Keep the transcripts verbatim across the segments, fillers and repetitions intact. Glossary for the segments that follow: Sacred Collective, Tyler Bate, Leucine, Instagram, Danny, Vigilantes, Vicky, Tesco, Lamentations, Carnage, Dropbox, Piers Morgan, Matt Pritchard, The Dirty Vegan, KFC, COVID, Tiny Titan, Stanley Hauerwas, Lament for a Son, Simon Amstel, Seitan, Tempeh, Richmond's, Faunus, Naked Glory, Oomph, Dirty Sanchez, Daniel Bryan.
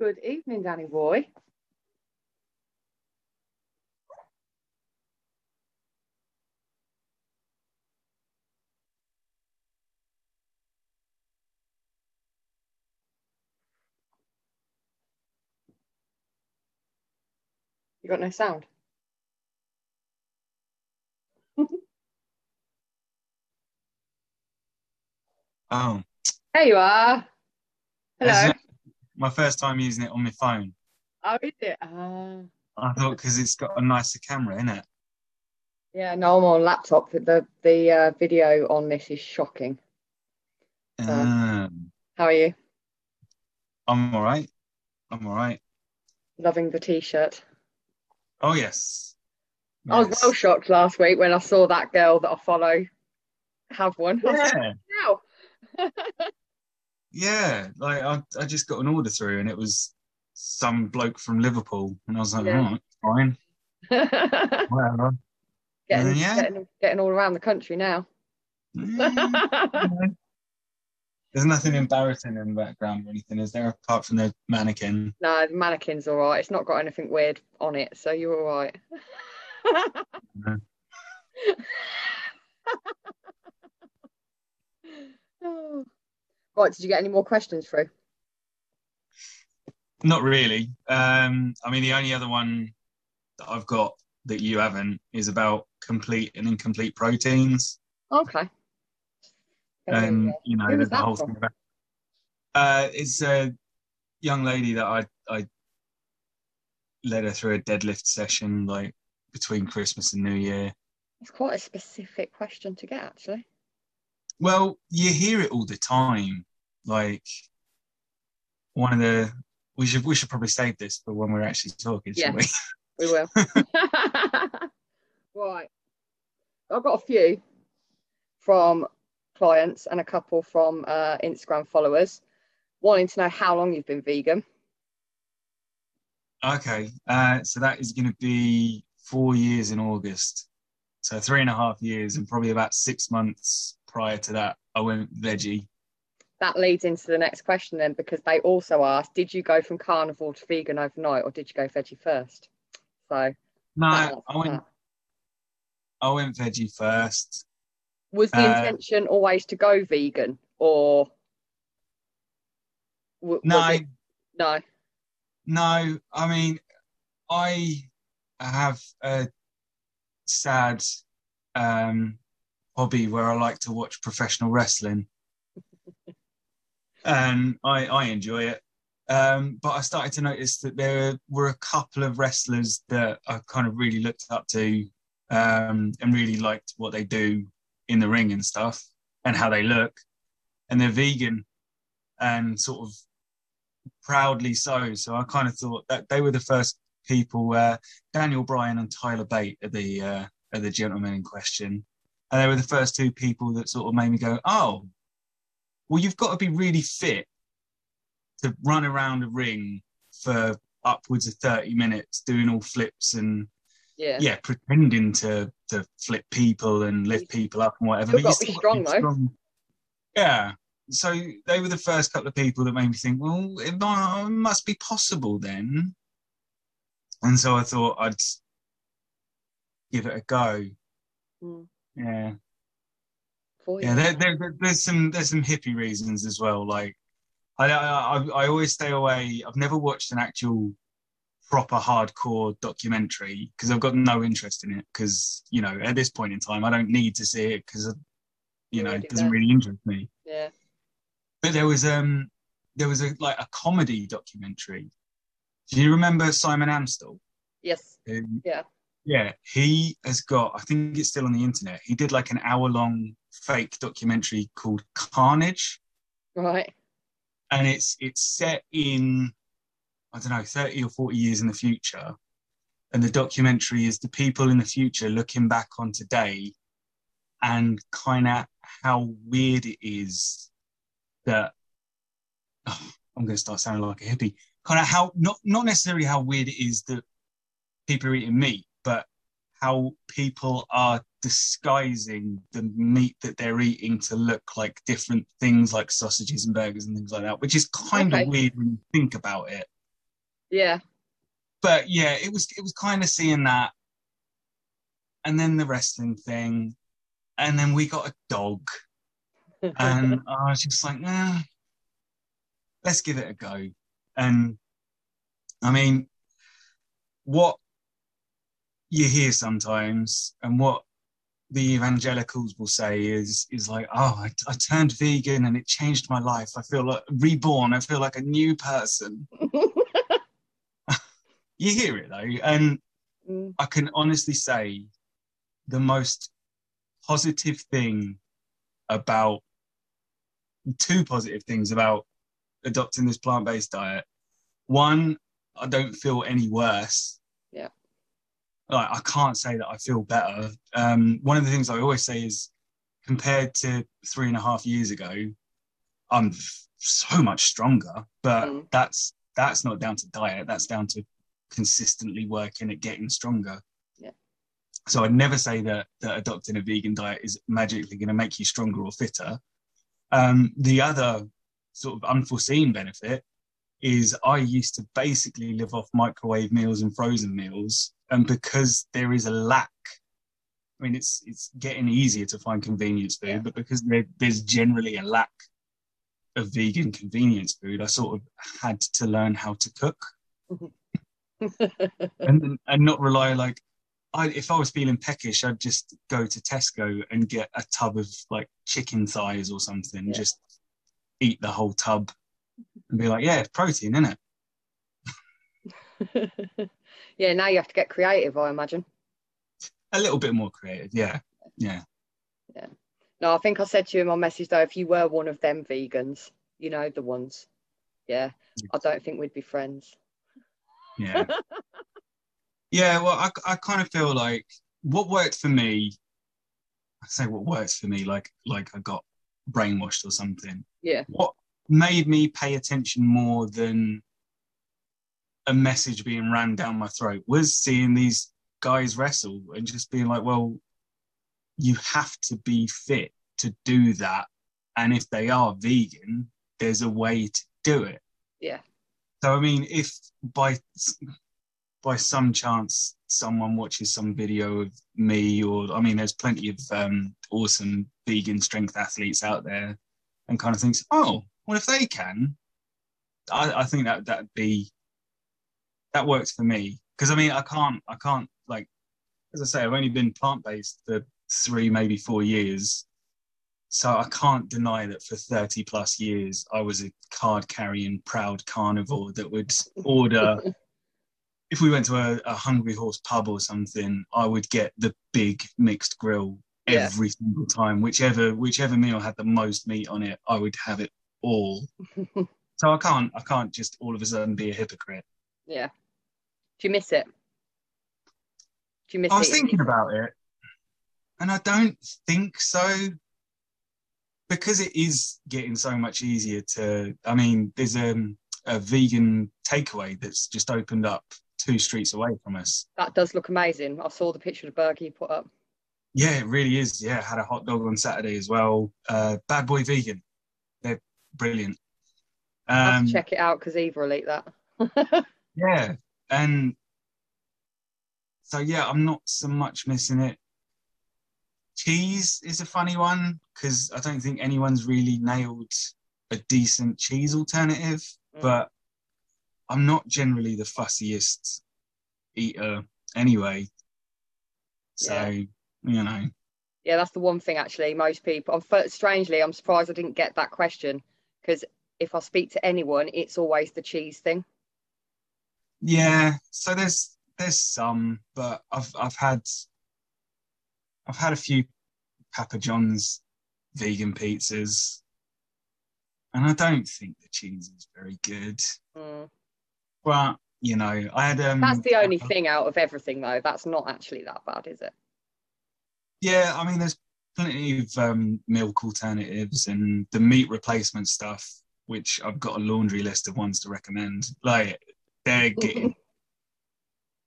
Good evening, Danny boy. You got no sound? Oh. There you are. Hello. My first time using it on my phone. Oh, is it? Uh... I thought because it's got a nicer camera in it. Yeah, no, I'm on laptop. The the uh, video on this is shocking. So, um, how are you? I'm all right. I'm all right. Loving the T-shirt. Oh yes. yes. I was well shocked last week when I saw that girl that I follow have one. Yeah. Wow. Yeah, like I, I just got an order through, and it was some bloke from Liverpool, and I was like, yeah. "Oh, fine, whatever." Getting, then, yeah. getting, getting all around the country now. Mm. There's nothing embarrassing in the background or anything, is there? Apart from the mannequin. No, the mannequin's all right. It's not got anything weird on it, so you're all right. No. Oh. Right, did you get any more questions through? Not really. Um, I mean, the only other one that I've got that you haven't is about complete and incomplete proteins. Okay. Um, you know, the whole thing about, uh, it's a young lady that I, I led her through a deadlift session, like, between Christmas and New Year. It's quite a specific question to get, actually. Well, you hear it all the time. Like one of the we should we should probably save this for when we're actually talking, yeah, shouldn't we? We will. Right. I've got a few from clients and a couple from uh, Instagram followers wanting to know how long you've been vegan. Okay. Uh, so that is gonna be four years in August. So three and a half years and probably about six months. Prior to that, I went veggie. That leads into the next question then, because they also asked, did you go from carnivore to vegan overnight, or did you go veggie first? So no, I went. That. I went veggie first. Was the uh, intention always to go vegan, or w no, it... no, no? I mean, I have a sad. Um, hobby where I like to watch professional wrestling and I, I enjoy it, um, but I started to notice that there were a couple of wrestlers that I kind of really looked up to, um, and really liked what they do in the ring and stuff and how they look, and they're vegan and sort of proudly so, so I kind of thought that they were the first people, uh, Daniel Bryan and Tyler Bate are the, uh, are the gentlemen in question. And they were the first two people that sort of made me go, oh, well, you've got to be really fit to run around a ring for upwards of thirty minutes doing all flips and, yeah, yeah pretending to, to flip people and lift people up and whatever. You've got to be strong, though. Yeah. So they were the first couple of people that made me think, well, it must be possible then. And so I thought I'd give it a go. Mm. Yeah, Boy, yeah. There, there, there's some there's some hippie reasons as well. Like, I, I I always stay away. I've never watched an actual proper hardcore documentary because I've got no interest in it. Because you know, at this point in time, I don't need to see it because you know it doesn't really interest me. Yeah. But there was um there was a like a comedy documentary. Do you remember Simon Amstel? Yes. Um, yeah. Yeah, he has got, I think it's still on the internet, he did like an hour-long fake documentary called Carnage. Right. And it's it's set in, I don't know, thirty or forty years in the future. And the documentary is the people in the future looking back on today and kind of how weird it is that, oh, I'm going to start sounding like a hippie, kind of how, not, not necessarily how weird it is that people are eating meat, but how people are disguising the meat that they're eating to look like different things like sausages and burgers and things like that, which is kind okay. of weird when you think about it. Yeah. But yeah, it was it was kind of seeing that, and then the wrestling thing, and then we got a dog, and I was just like, nah, let's give it a go. And I mean, what you hear sometimes, and what the evangelicals will say is is like, oh, I, I turned vegan and it changed my life. I feel like reborn. I feel like a new person. You hear it though, and mm. I can honestly say the most positive thing about two positive things about adopting this plant-based diet. One, I don't feel any worse. Yeah. Like, I can't say that I feel better. Um, one of the things I always say is, compared to three and a half years ago, I'm f- so much stronger. But mm. that's that's not down to diet. That's down to consistently working at getting stronger. Yeah. So I'd never say that, that adopting a vegan diet is magically going to make you stronger or fitter. Um, the other sort of unforeseen benefit is I used to basically live off microwave meals and frozen meals. And because there is a lack, I mean, it's it's getting easier to find convenience food, yeah. but because there, there's generally a lack of vegan convenience food, I sort of had to learn how to cook. Mm-hmm. and and not rely like I if I was feeling peckish, I'd just go to Tesco and get a tub of like chicken thighs or something, yeah. just eat the whole tub and be like, yeah, it's protein, isn't it? Yeah, now you have to get creative, I imagine. A little bit more creative, yeah. Yeah. Yeah. No, I think I said to you in my message though, if you were one of them vegans, you know, the ones. Yeah. I don't think we'd be friends. Yeah. Yeah, well, I, I kind of feel like what worked for me, I say what worked for me, like like I got brainwashed or something. Yeah. What made me pay attention more than a message being rammed down my throat was seeing these guys wrestle and just being like, well, you have to be fit to do that. And if they are vegan, there's a way to do it. Yeah. So, I mean, if by by some chance someone watches some video of me, or, I mean, there's plenty of um, awesome vegan strength athletes out there and kind of thinks, oh, well, if they can, I, I think that that'd be, that works for me. Because, I mean, I can't, I can't, like, as I say, I've only been plant-based for three, maybe four years. So I can't deny that for thirty plus years, I was a card carrying proud carnivore that would order, if we went to a, a Hungry Horse pub or something, I would get the big mixed grill every yeah. single time. Whichever, whichever meal had the most meat on it, I would have it all. So I can't, I can't just all of a sudden be a hypocrite. Yeah. Do you miss it? Do you miss it? I was it? thinking about it, and I don't think so. Because it is getting so much easier to, I mean, there's a, a vegan takeaway that's just opened up two streets away from us. That does look amazing. I saw the picture of the burger you put up. Yeah, it really is. Yeah, had a hot dog on Saturday as well. Uh, Bad Boy Vegan. They're brilliant. Um, I have to check it out because Eva will eat that. Yeah. And so, yeah, I'm not so much missing it. Cheese is a funny one because I don't think anyone's really nailed a decent cheese alternative, mm. but I'm not generally the fussiest eater anyway. So, yeah. you know. Yeah, that's the one thing actually most people, I'm, strangely, I'm surprised I didn't get that question because if I speak to anyone, it's always the cheese thing. Yeah, so there's there's some, but I've I've had... I've had a few Papa John's vegan pizzas, and I don't think the cheese is very good. Mm. But, you know, I had... Um, That's the only uh, thing out of everything, though. That's not actually that bad, is it? Yeah, I mean, there's plenty of um, milk alternatives and the meat replacement stuff, which I've got a laundry list of ones to recommend. Like, they're getting...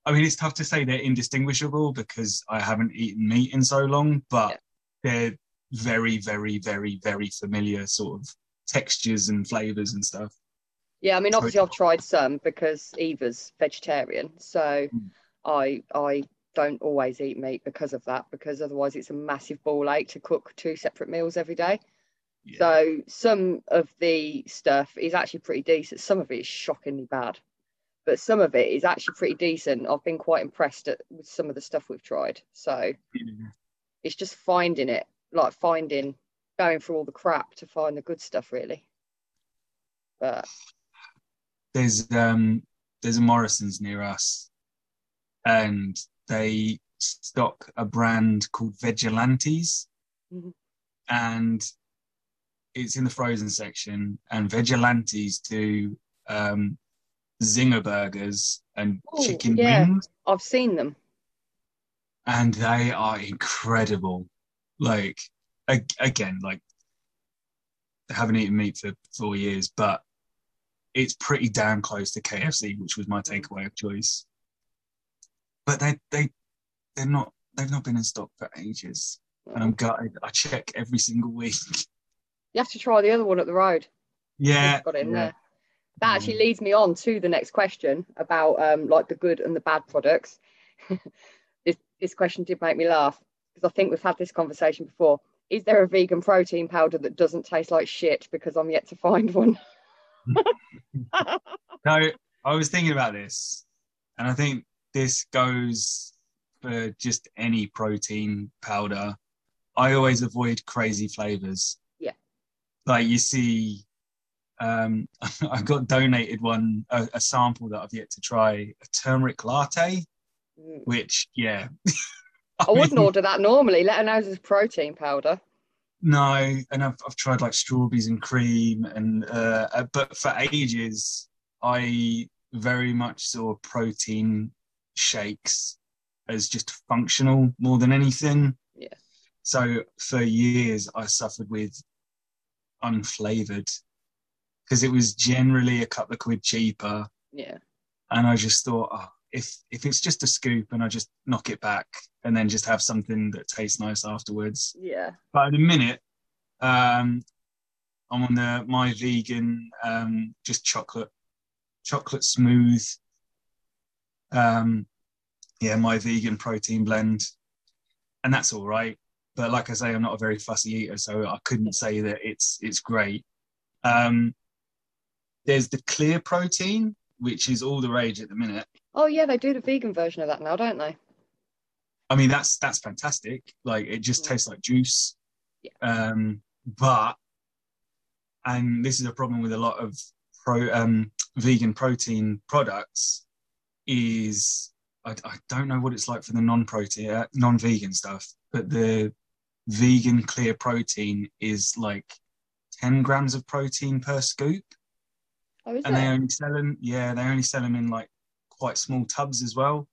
I mean, it's tough to say they're indistinguishable because I haven't eaten meat in so long, but yeah. they're very, very, very, very familiar sort of textures and flavours and stuff. Yeah, I mean, obviously I've tried some because Eva's vegetarian, so mm. I I don't always eat meat because of that, because otherwise it's a massive ball ache to cook two separate meals every day. Yeah. So some of the stuff is actually pretty decent. Some of it is shockingly bad, but some of it is actually pretty decent. I've been quite impressed at, with some of the stuff we've tried. So yeah. It's just finding it, like finding, going through all the crap to find the good stuff, really. But... There's um there's a Morrison's near us, and they stock a brand called Vigilantes, mm-hmm. and it's in the frozen section. And Vigilantes do um, zinger burgers and Ooh, chicken yeah. wings. I've seen them, and they are incredible. Like again, like I haven't eaten meat for four years, but it's pretty damn close to K F C, which was my takeaway of choice. But they they they're not they've not been in stock for ages, and I'm gutted. I check every single week. You have to try the other one up the road. Yeah, got it in yeah. there. That yeah. actually leads me on to the next question about um like the good and the bad products. this this question did make me laugh because I think we've had this conversation before. Is there a vegan protein powder that doesn't taste like shit? Because I'm yet to find one. No, I was thinking about this, and I think this goes for just any protein powder. I always avoid crazy flavors. Yeah, like you see, um, I got donated one a, a sample that I've yet to try, a turmeric latte, mm. which yeah, I, I wouldn't mean, order that normally. Let alone as protein powder. No, and I've I've tried like strawberries and cream, and uh, but for ages I very much saw protein shakes as just functional more than anything. Yeah. So for years I suffered with unflavoured because it was generally a couple of quid cheaper. Yeah. And I just thought, oh, if if it's just a scoop and I just knock it back and then just have something that tastes nice afterwards. Yeah. But at the minute, um, I'm on the my vegan, um, just chocolate, chocolate smooth. Um, yeah, my vegan protein blend, and that's all right. But like I say, I'm not a very fussy eater, so I couldn't say that it's it's great. Um, there's the clear protein, which is all the rage at the minute. Oh yeah, they do the vegan version of that now, don't they? I mean, that's that's fantastic. Like, it just tastes like juice. Yeah. Um, but, and this is a problem with a lot of pro um, vegan protein products, is I, I don't know what it's like for the non-protein, uh, non-vegan stuff, but the vegan clear protein is like ten grams of protein per scoop. Oh, is and it? they only sell them, yeah, they only sell them in like quite small tubs as well.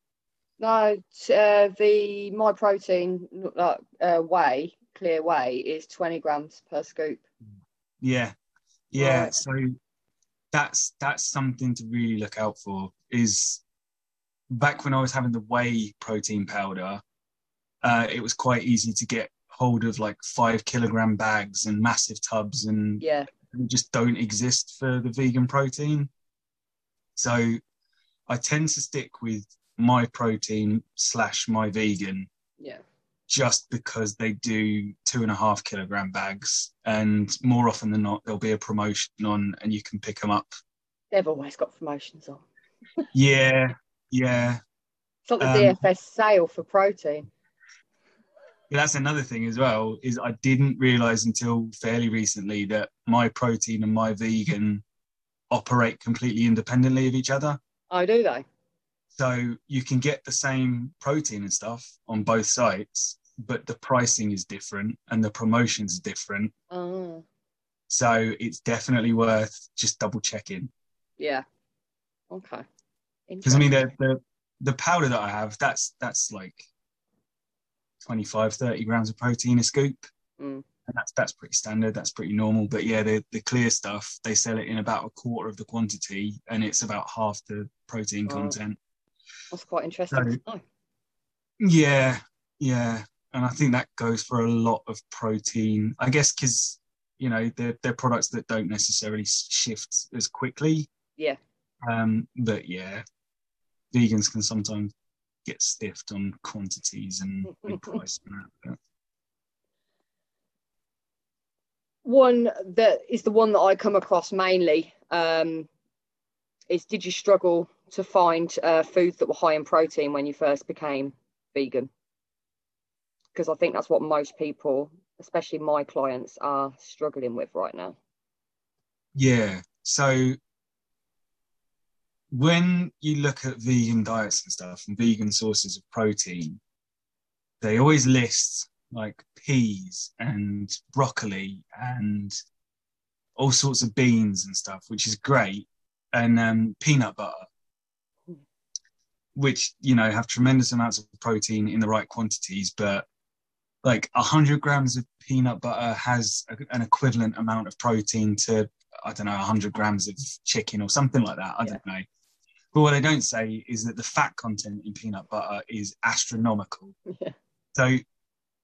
No, uh, the my protein like uh, whey, clear whey, is twenty grams per scoop. Yeah, yeah. Right. So that's that's something to really look out for. Is back when I was having the whey protein powder, uh, it was quite easy to get hold of like five kilogram bags and massive tubs, and yeah, they just don't exist for the vegan protein. So I tend to stick with my protein slash my vegan, yeah, just because they do two and a half kilogram bags, and more often than not there'll be a promotion on and you can pick them up. They've always got promotions on. yeah yeah it's like the um, D F S sale for protein. That's another thing as well, is I didn't realize until fairly recently that my protein and my vegan operate completely independently of each other. Oh, do they? So you can get the same protein and stuff on both sites, but the pricing is different and the promotion's different. Oh. So it's definitely worth just double checking. Yeah. Okay. Because I mean, the, the the powder that I have, that's that's like twenty-five, thirty grams of protein a scoop. Mm. And that's that's pretty standard. That's pretty normal. But yeah, the, the clear stuff, they sell it in about a quarter of the quantity, and it's about half the protein oh. content. That's quite interesting. So, oh. Yeah, yeah. And I think that goes for a lot of protein, I guess, because, you know, they're, they're products that don't necessarily shift as quickly. Yeah. Um, but yeah, vegans can sometimes get stiffed on quantities and, and price and that. But. One that is the one that I come across mainly um, is, did you struggle to find uh, foods that were high in protein when you first became vegan? Because I think that's what most people, especially my clients, are struggling with right now. Yeah. So when you look at vegan diets and stuff and vegan sources of protein, they always list like peas and broccoli and all sorts of beans and stuff, which is great, and um, peanut butter, which, you know, have tremendous amounts of protein in the right quantities, but like one hundred grams of peanut butter has a, an equivalent amount of protein to, I don't know, one hundred grams of chicken or something like that. I yeah. don't know. But what I don't say is that the fat content in peanut butter is astronomical. Yeah. So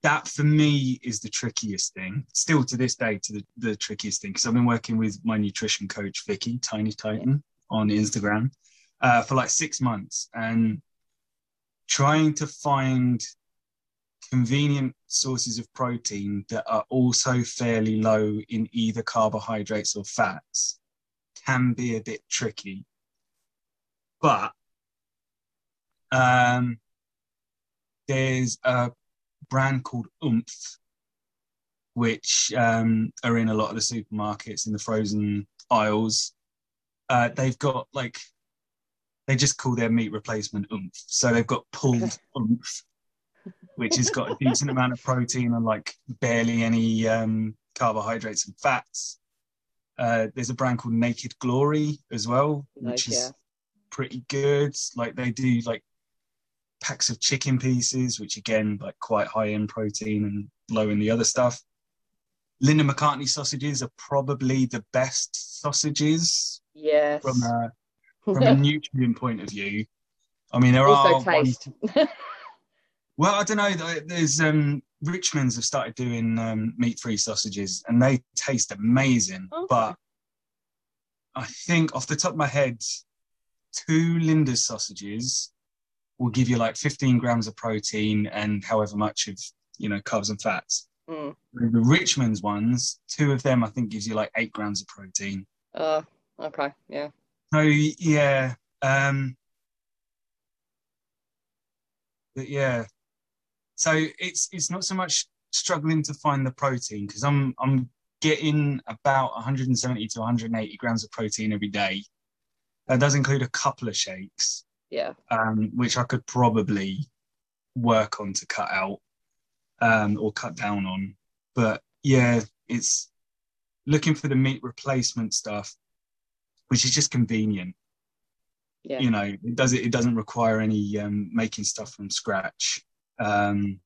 that for me is the trickiest thing, still to this day, to the, the trickiest thing, because I've been working with my nutrition coach, Vicky, Tiny Titan, yeah. on Instagram uh, for like six months and trying to find convenient sources of protein that are also fairly low in either carbohydrates or fats can be a bit tricky. But um, there's a brand called Oomph, which um, are in a lot of the supermarkets in the frozen aisles. Uh, they've got like, they just call their meat replacement Oomph. So they've got pulled Oomph, which has got a decent amount of protein and like barely any um, carbohydrates and fats. Uh, there's a brand called Naked Glory as well, which is pretty good. Like they do like packs of chicken pieces, which again, like quite high in protein and low in the other stuff. Linda McCartney sausages are probably the best sausages. Yes. From a, from a nutrient point of view. I mean, there also are... taste. Ones... Well, I don't know. There's um, Richmond's have started doing um, meat-free sausages, and they taste amazing. Okay. But I think off the top of my head, two Linda's sausages will give you like fifteen grams of protein and however much of, you know, carbs and fats. Mm. The Richmond's ones, two of them, I think, gives you like eight grams of protein. Uh, okay, yeah. So yeah, um, but yeah. So it's it's not so much struggling to find the protein, because I'm I'm getting about one hundred seventy to one hundred eighty grams of protein every day. That does include a couple of shakes, yeah, um, which I could probably work on to cut out um, or cut down on. But yeah, it's looking for the meat replacement stuff, which is just convenient. Yeah. You know, it does it. It doesn't require any um, making stuff from scratch. Um,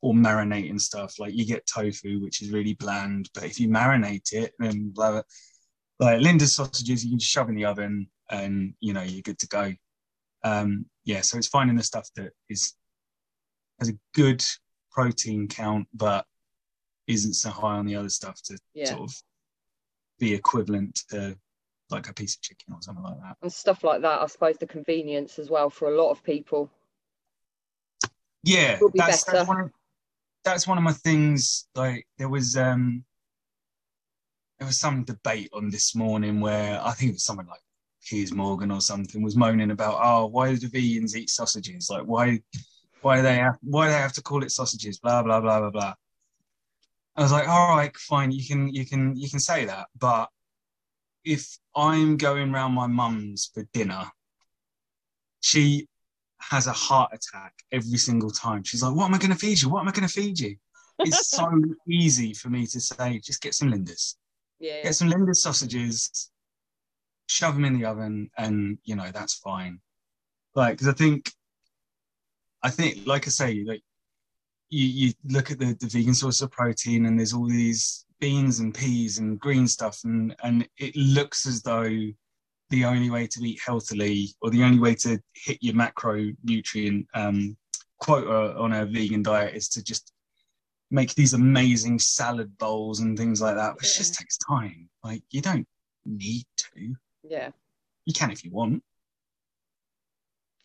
or marinating stuff. Like you get tofu, which is really bland, but if you marinate it, then blah, blah. Like Linda's sausages, you can just shove in the oven and, you know, you're good to go. Um, yeah, so it's finding the stuff that is has a good protein count, but isn't so high on the other stuff to yeah. sort of be equivalent to like a piece of chicken or something like that. And stuff like that, I suppose the convenience as well for a lot of people. Yeah, be that's, that's, one of, that's one of my things. Like there was um, there was some debate on this morning where I think it was someone like Piers Morgan or something was moaning about, oh, why do vegans eat sausages? Like why why do they have, why do they have to call it sausages? Blah blah blah blah blah. I was like, all right, fine, you can you can you can say that, but if I'm going round my mum's for dinner, she has a heart attack every single time. She's like, what am I going to feed you? What am I going to feed you? It's so easy for me to say, just get some Linda's. Yeah. Get some Linda's sausages, shove them in the oven, and, you know, that's fine. Like, because I think, I think, like I say, like you, you look at the, the vegan source of protein and there's all these beans and peas and green stuff, and, and it looks as though the only way to eat healthily, or the only way to hit your macronutrient um, quota on a vegan diet, is to just make these amazing salad bowls and things like that, which yeah. just takes time. Like, you don't need to. Yeah. You can if you want.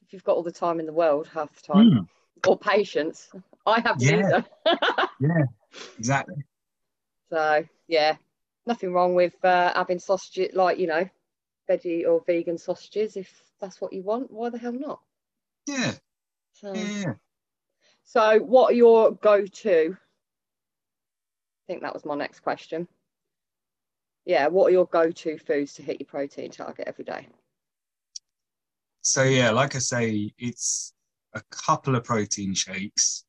If you've got all the time in the world, half the time, mm. or patience. I have to yeah. do that. Yeah, exactly. So, yeah, nothing wrong with uh, having sausages, like, you know, veggie or vegan sausages. If that's what you want, why the hell not? Yeah. So, yeah. So what are your go-to? I think that was my next question. Yeah, what are your go-to foods to hit your protein target every day? So, yeah, like I say, it's a couple of protein shakes.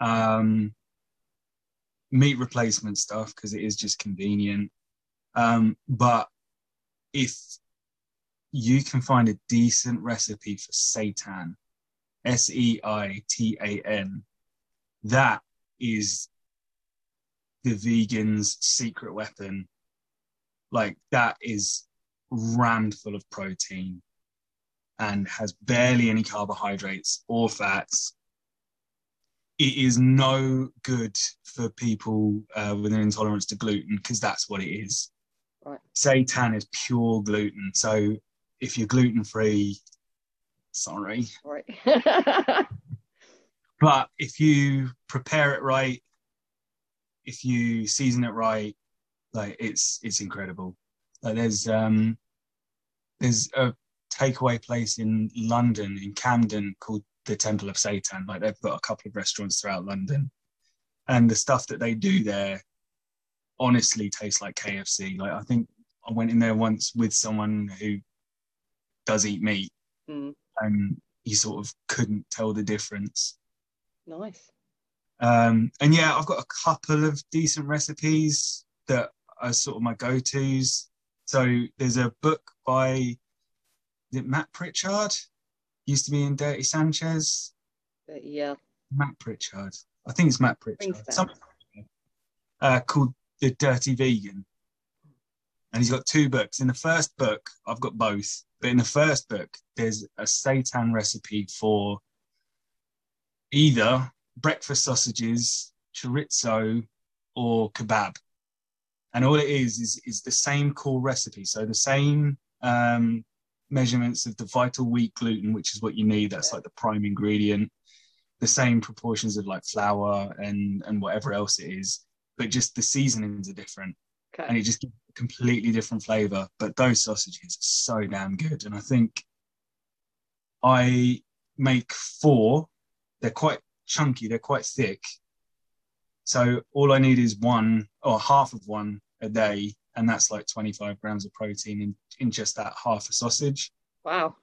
Um, meat replacement stuff, because it is just convenient. Um, but if you can find a decent recipe for seitan, S E I T A N, that is the vegan's secret weapon. Like, that is rammed full of protein and has barely any carbohydrates or fats. It is no good for people uh, with an intolerance to gluten, because that's what it is. Right. Seitan is pure gluten. So if you're gluten-free, sorry. Right. But if you prepare it right, if you season it right, like it's it's incredible. Like there's um there's a takeaway place in London, in Camden, called the Temple of Seitan. Like they've got a couple of restaurants throughout London, and the stuff that they do there honestly tastes like K F C. Like I think I went in there once with someone who does eat meat, mm. and he sort of couldn't tell the difference. Nice. Um, and yeah, I've got a couple of decent recipes that are sort of my go-tos. So there's a book by is it Matt Pritchard. Used to be in Dirty Sanchez. But yeah. Matt Pritchard. I think it's Matt Pritchard. Something uh, called The Dirty Vegan. And he's got two books. In the first book, I've got both. But in the first book, there's a seitan recipe for either breakfast sausages, chorizo, or kebab. And all it is is, is the same core recipe. So the same... Um, measurements of the vital wheat gluten, which is what you need. That's yeah. like the prime ingredient, the same proportions of like flour and and whatever else it is, but just the seasonings are different. Okay. And it just gives a completely different flavor. But those sausages are so damn good, and I think I make four. They're quite chunky, they're quite thick, so all I need is one or half of one a day. And that's like twenty-five grams of protein in, in just that half a sausage. Wow.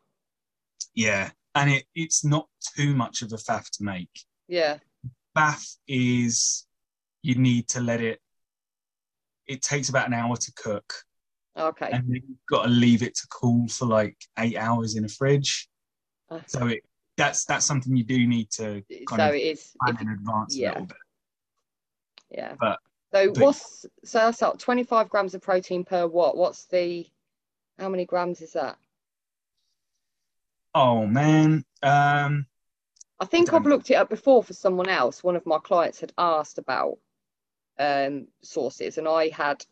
Yeah. And it, it's not too much of a faff to make. Yeah. Faff is you need to let it, it takes about an hour to cook. Okay. And then you've got to leave it to cool for like eight hours in a fridge. Uh, so it that's that's something you do need to kind so of it is, plan in advance yeah. a little bit. Yeah. But So but, what's so that's up twenty-five grams of protein per what? What's the how many grams is that? Oh man, um, I think I I've looked it up before for someone else. One of my clients had asked about um, sources, and I had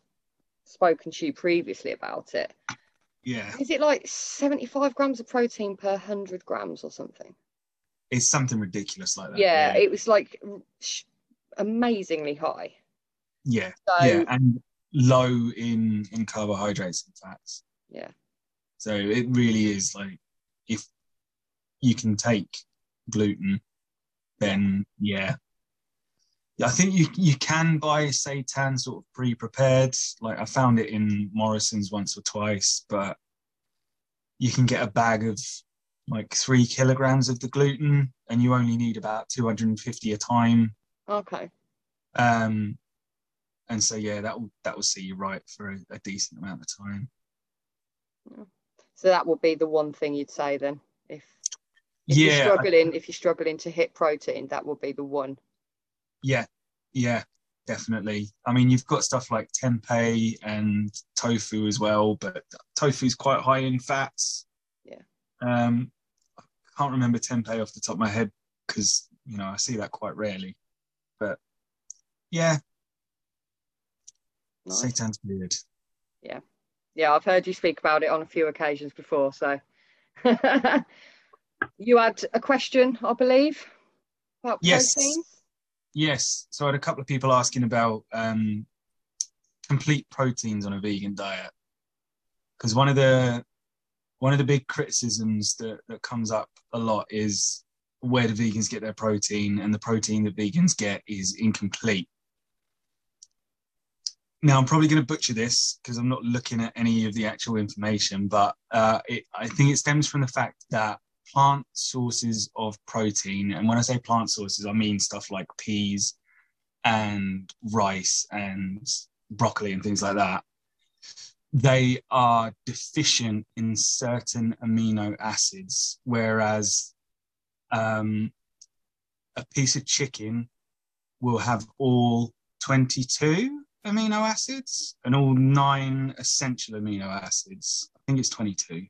spoken to you previously about it. Yeah, is it like seventy-five grams of protein per one hundred grams or something? It's something ridiculous like that. Yeah, yeah. It was like amazingly high. Yeah, so, yeah, and low in, in carbohydrates and fats. Yeah. So it really is like, if you can take gluten, then yeah. I think you you can buy seitan sort of pre-prepared. Like I found it in Morrison's once or twice, but you can get a bag of like three kilograms of the gluten, and you only need about two hundred fifty a time. Okay. Um. And so, yeah, that will that will see you right for a, a decent amount of time. So that would be the one thing you'd say then, if, if yeah, you're struggling, I, if you're struggling to hit protein, that would be the one. Yeah, yeah, definitely. I mean, you've got stuff like tempeh and tofu as well, but tofu's quite high in fats. Yeah. Um, I can't remember tempeh off the top of my head because you know I see that quite rarely, but yeah. Nice. Seitan's weird. Yeah, Yeah, I've heard you speak about it on a few occasions before. So you had a question, I believe, about yes. protein? Yes. So I had a couple of people asking about um, complete proteins on a vegan diet. Because one of the one of the big criticisms that, that comes up a lot is where do vegans get their protein, and the protein that vegans get is incomplete. Now, I'm probably going to butcher this because I'm not looking at any of the actual information, but uh, it, I think it stems from the fact that plant sources of protein, and when I say plant sources, I mean stuff like peas and rice and broccoli and things like that, they are deficient in certain amino acids, whereas um, a piece of chicken will have all twenty-two amino acids and all nine essential amino acids. I think it's twenty-two.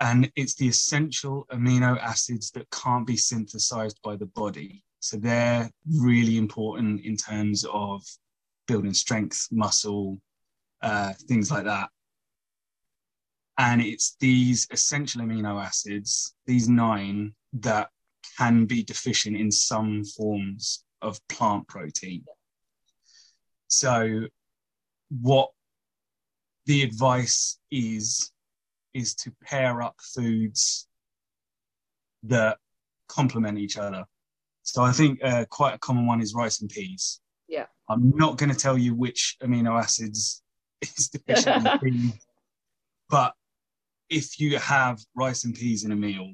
And it's the essential amino acids that can't be synthesized by the body. So they're really important in terms of building strength, muscle, uh, things like that. And it's these essential amino acids, these nine, that can be deficient in some forms of plant protein. So what the advice is, is to pair up foods that complement each other. So I think uh, quite a common one is rice and peas. Yeah. I'm not going to tell you which amino acids is deficient in peas, but if you have rice and peas in a meal,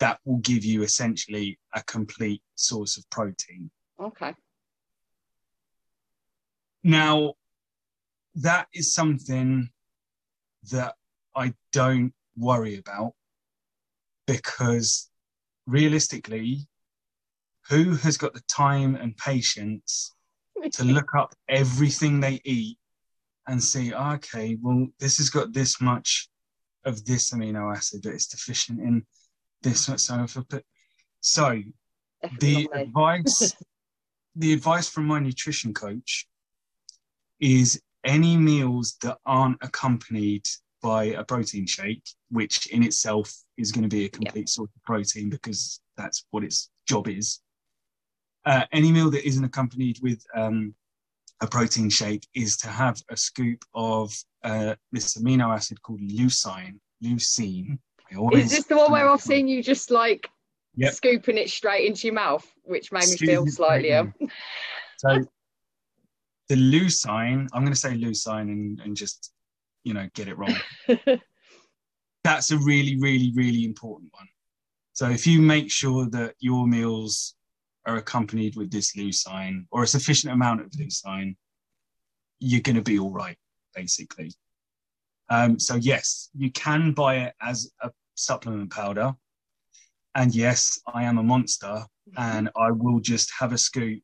that will give you essentially a complete source of protein. Okay. Now, that is something that I don't worry about, because realistically, who has got the time and patience to look up everything they eat and see, okay, well, this has got this much of this amino acid that is deficient in this much. So, so the advice, the advice from my nutrition coach is any meals that aren't accompanied by a protein shake, which in itself is going to be a complete yep. source of protein because that's what its job is. Uh, any meal that isn't accompanied with um, a protein shake is to have a scoop of uh, this amino acid called leucine. Leucine. Is this the one where I've seen you just like yep. scooping it straight into your mouth, which made me Scoop feel slightly ill? So the leucine, I'm going to say leucine and, and just, you know, get it wrong. That's a really, really, really important one. So if you make sure that your meals are accompanied with this leucine or a sufficient amount of leucine, you're going to be all right, basically. Um, so yes, you can buy it as a supplement powder. And yes, I am a monster and I will just have a scoop,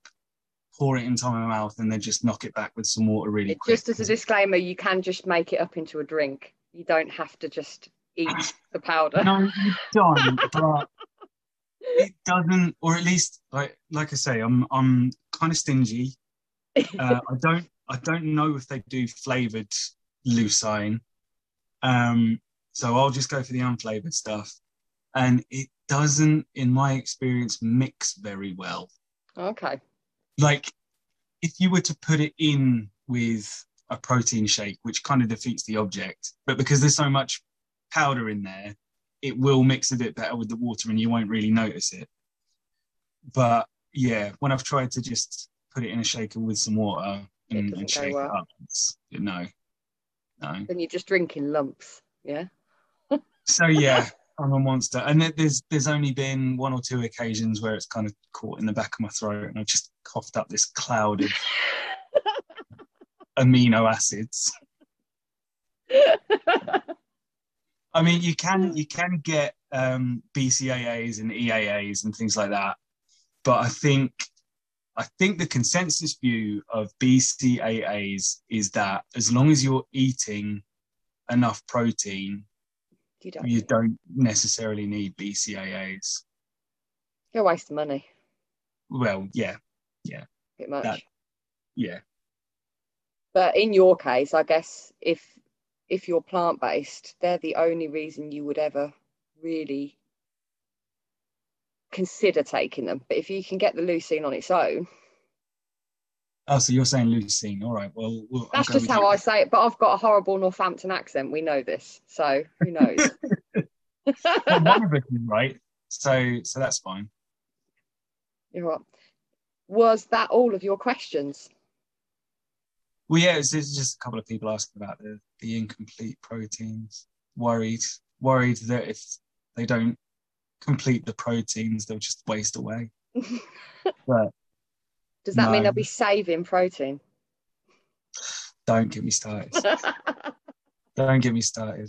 pour it into my mouth, and then just knock it back with some water really quick. Just as a disclaimer, you can just make it up into a drink. You don't have to just eat the powder. No, you don't. But it doesn't, or at least, like, like I say, I'm I'm kind of stingy. Uh, I don't I don't know if they do flavoured leucine, um, so I'll just go for the unflavoured stuff, and it doesn't, in my experience, mix very well. Okay. Like, if you were to put it in with a protein shake, which kind of defeats the object, but because there's so much powder in there, it will mix a bit better with the water and you won't really notice it. But yeah, when I've tried to just put it in a shaker with some water and, and shake well. it up, it's, no, no. Then you're just drinking lumps, yeah? So yeah, I'm a monster. And there's there's only been one or two occasions where it's kind of caught in the back of my throat and I've just coughed up this cloud of amino acids. I mean, you can you can get um, B C A As and E A As and things like that, but I think I think the consensus view of B C A As is that as long as you're eating enough protein, you don't, you don't necessarily need B C A As. You're wasting money. Well, yeah, yeah. Pretty much. That, yeah. But in your case, I guess if if you're plant-based, they're the only reason you would ever really consider taking them. But if you can get the leucine on its own. Oh, so you're saying leucine. All right. Well, we'll that's just how you. I say it. But I've got a horrible Northampton accent. We know this. So who knows? Well, one of us is right. So, so that's fine. You're right. Was that all of your questions? Well, yeah, it's just a couple of people asking about the, the incomplete proteins, worried, worried that if they don't complete the proteins, they'll just waste away. But does that no. mean they'll be saving protein? Don't get me started. Don't get me started.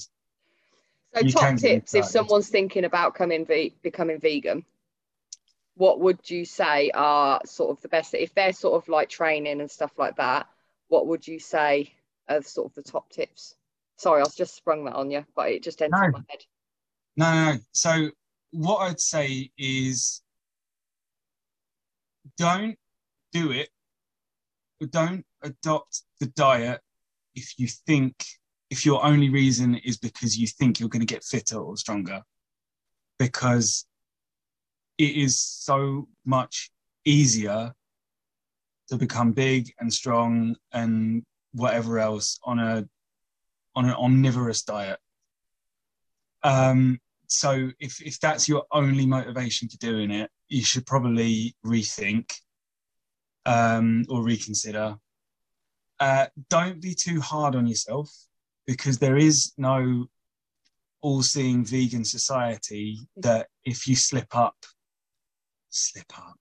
So you top tips, if someone's thinking about coming ve- becoming vegan, what would you say are sort of the best, if they're sort of like training and stuff like that, what would you say of sort of the top tips? Sorry, I was just sprung that on you, but it just entered no. my head. No, no, no. So what I'd say is don't do it. Don't adopt the diet if you think, if your only reason is because you think you're going to get fitter or stronger, because it is so much easier to become big and strong and whatever else on a on an omnivorous diet. Um, so if, if that's your only motivation for doing it, you should probably rethink um, or reconsider. Uh, don't be too hard on yourself, because there is no all-seeing vegan society that if you slip up, slip up.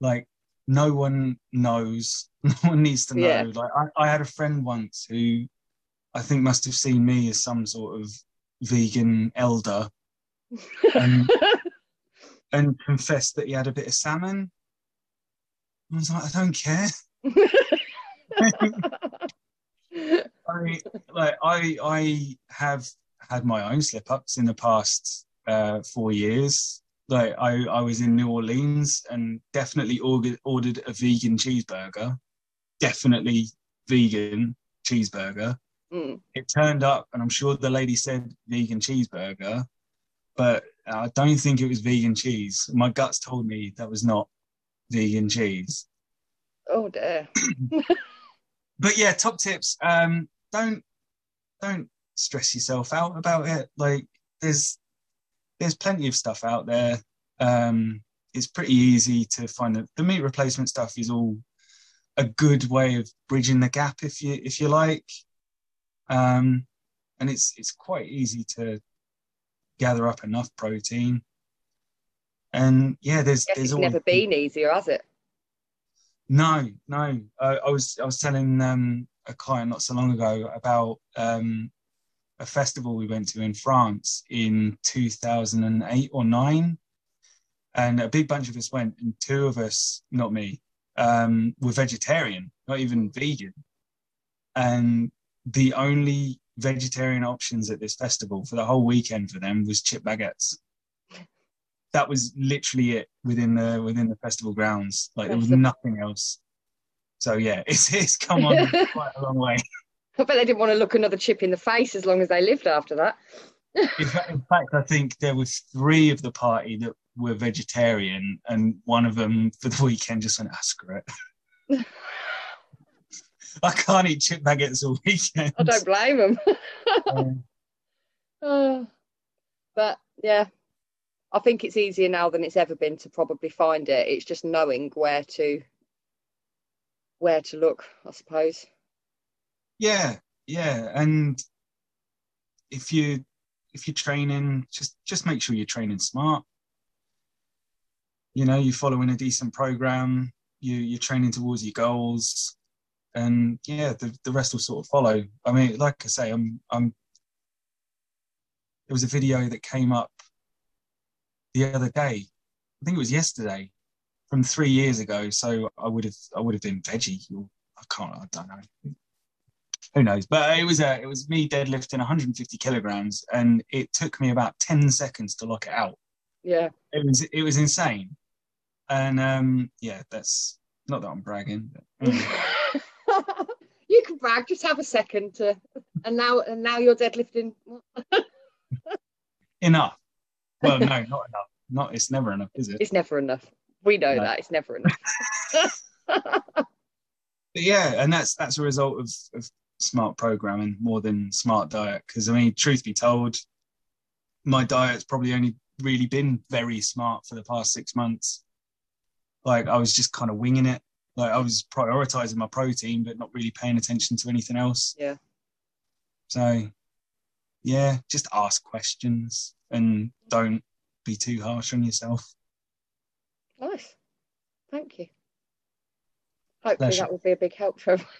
Like, no one knows. No one needs to know. Yeah. Like I, I had a friend once who I think must have seen me as some sort of vegan elder, and, and confessed that he had a bit of salmon. I was like, I don't care. I, like I, I have had my own slip-ups in the past uh, four years. Like I, I was in New Orleans and definitely ordered, ordered a vegan cheeseburger, definitely vegan cheeseburger. Mm. It turned up, and I'm sure the lady said vegan cheeseburger, but I don't think it was vegan cheese. My guts told me that was not vegan cheese. Oh dear. But yeah, top tips. Um, don't don't stress yourself out about it. Like there's. There's plenty of stuff out there. Um, it's pretty easy to find that the meat replacement stuff is all a good way of bridging the gap, if you if you like. Um, and it's it's quite easy to gather up enough protein. And yeah, there's I guess there's it's never been easier, has it? No, no. Uh, I was I was telling um, a client not so long ago about. Um, a festival we went to in France in two thousand eight or nine, and a big bunch of us went, and two of us, not me, um, were vegetarian, not even vegan. And the only vegetarian options at this festival for the whole weekend for them was chip baguettes. That was literally it within the within the festival grounds. Like there was nothing else. So yeah, it's it's come on quite a long way. I bet they didn't want to look another chip in the face as long as they lived after that. in, fact, in fact, I think there were three of the party that were vegetarian, and one of them for the weekend just went, ah, screw it. I can't eat chip baguettes all weekend. I don't blame them. um, uh, but, yeah, I think it's easier now than it's ever been to probably find it. It's just knowing where to where to look, I suppose. Yeah, yeah, and if you if you're training, just just make sure you're training smart. You know, you're following a decent program. You you're training towards your goals, and yeah, the the rest will sort of follow. I mean, like I say, I'm I'm. There was a video that came up the other day. I think it was yesterday, from three years ago. So I would have I would have been veggie. I can't. I don't know. Who knows? But it was a, it was me deadlifting one hundred fifty kilograms, and it took me about ten seconds to lock it out. Yeah, it was it was insane. And um, yeah, that's not that I'm bragging. But anyway. You can don't brag, just have a second to, and now and now you're deadlifting. Enough. Well, no, not enough. Not, it's never enough, is it? It's never enough. We know no. that. It's never enough. But yeah, and that's that's a result of, of smart programming more than smart diet. Because, I mean, truth be told, my diet's probably only really been very smart for the past six months. Like, I was just kind of winging it. Like, I was prioritizing my protein, but not really paying attention to anything else. Yeah. So, yeah, just ask questions and don't be too harsh on yourself. Nice. Thank you. Hopefully Pleasure. That will be a big help for everyone.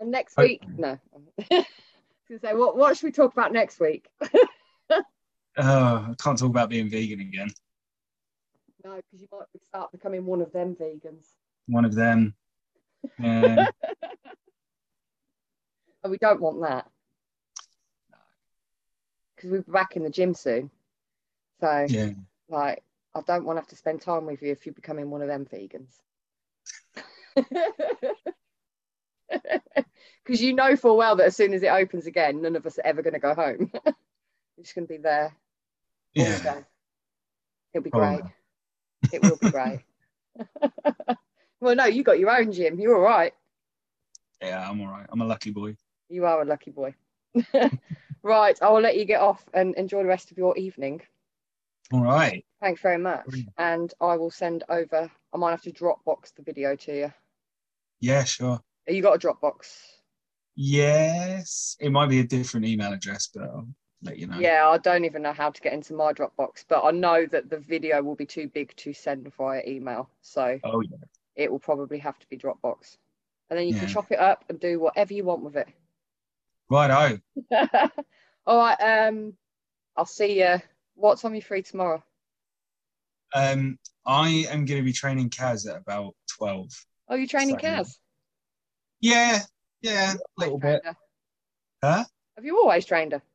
And next Hope- week, no. I was going to say, what, what should we talk about next week? Oh, I can't talk about being vegan again. No, because you might start becoming one of them vegans. One of them. Yeah. And we don't want that. Because we'll be back in the gym soon. So, yeah. Like, I don't want to have to spend time with you if you're becoming one of them vegans. Because you know full well that as soon as it opens again, none of us are ever going to go home. We're just going to be there. Yeah. Day. It'll be great. Oh. It will be great. Well, no, you got your own gym. You're all right. Yeah, I'm all right. I'm a lucky boy. You are a lucky boy. Right, I will let you get off and enjoy the rest of your evening. All right. Thanks very much. And I will send over, I might have to Dropbox the video to you. Yeah, sure. You got a Dropbox? Yes. It might be a different email address, but I'll let you know. Yeah, I don't even know how to get into my Dropbox, but I know that the video will be too big to send via email. So oh, yeah. It will probably have to be Dropbox. And then you yeah. can chop it up and do whatever you want with it. Righto. All right. Um, I'll see you. What time are you free tomorrow? Um, I am going to be training Kaz at about twelve. Oh, you're training so, Kaz? Yeah, yeah, a little bit. Her. Huh? Have you always trained her?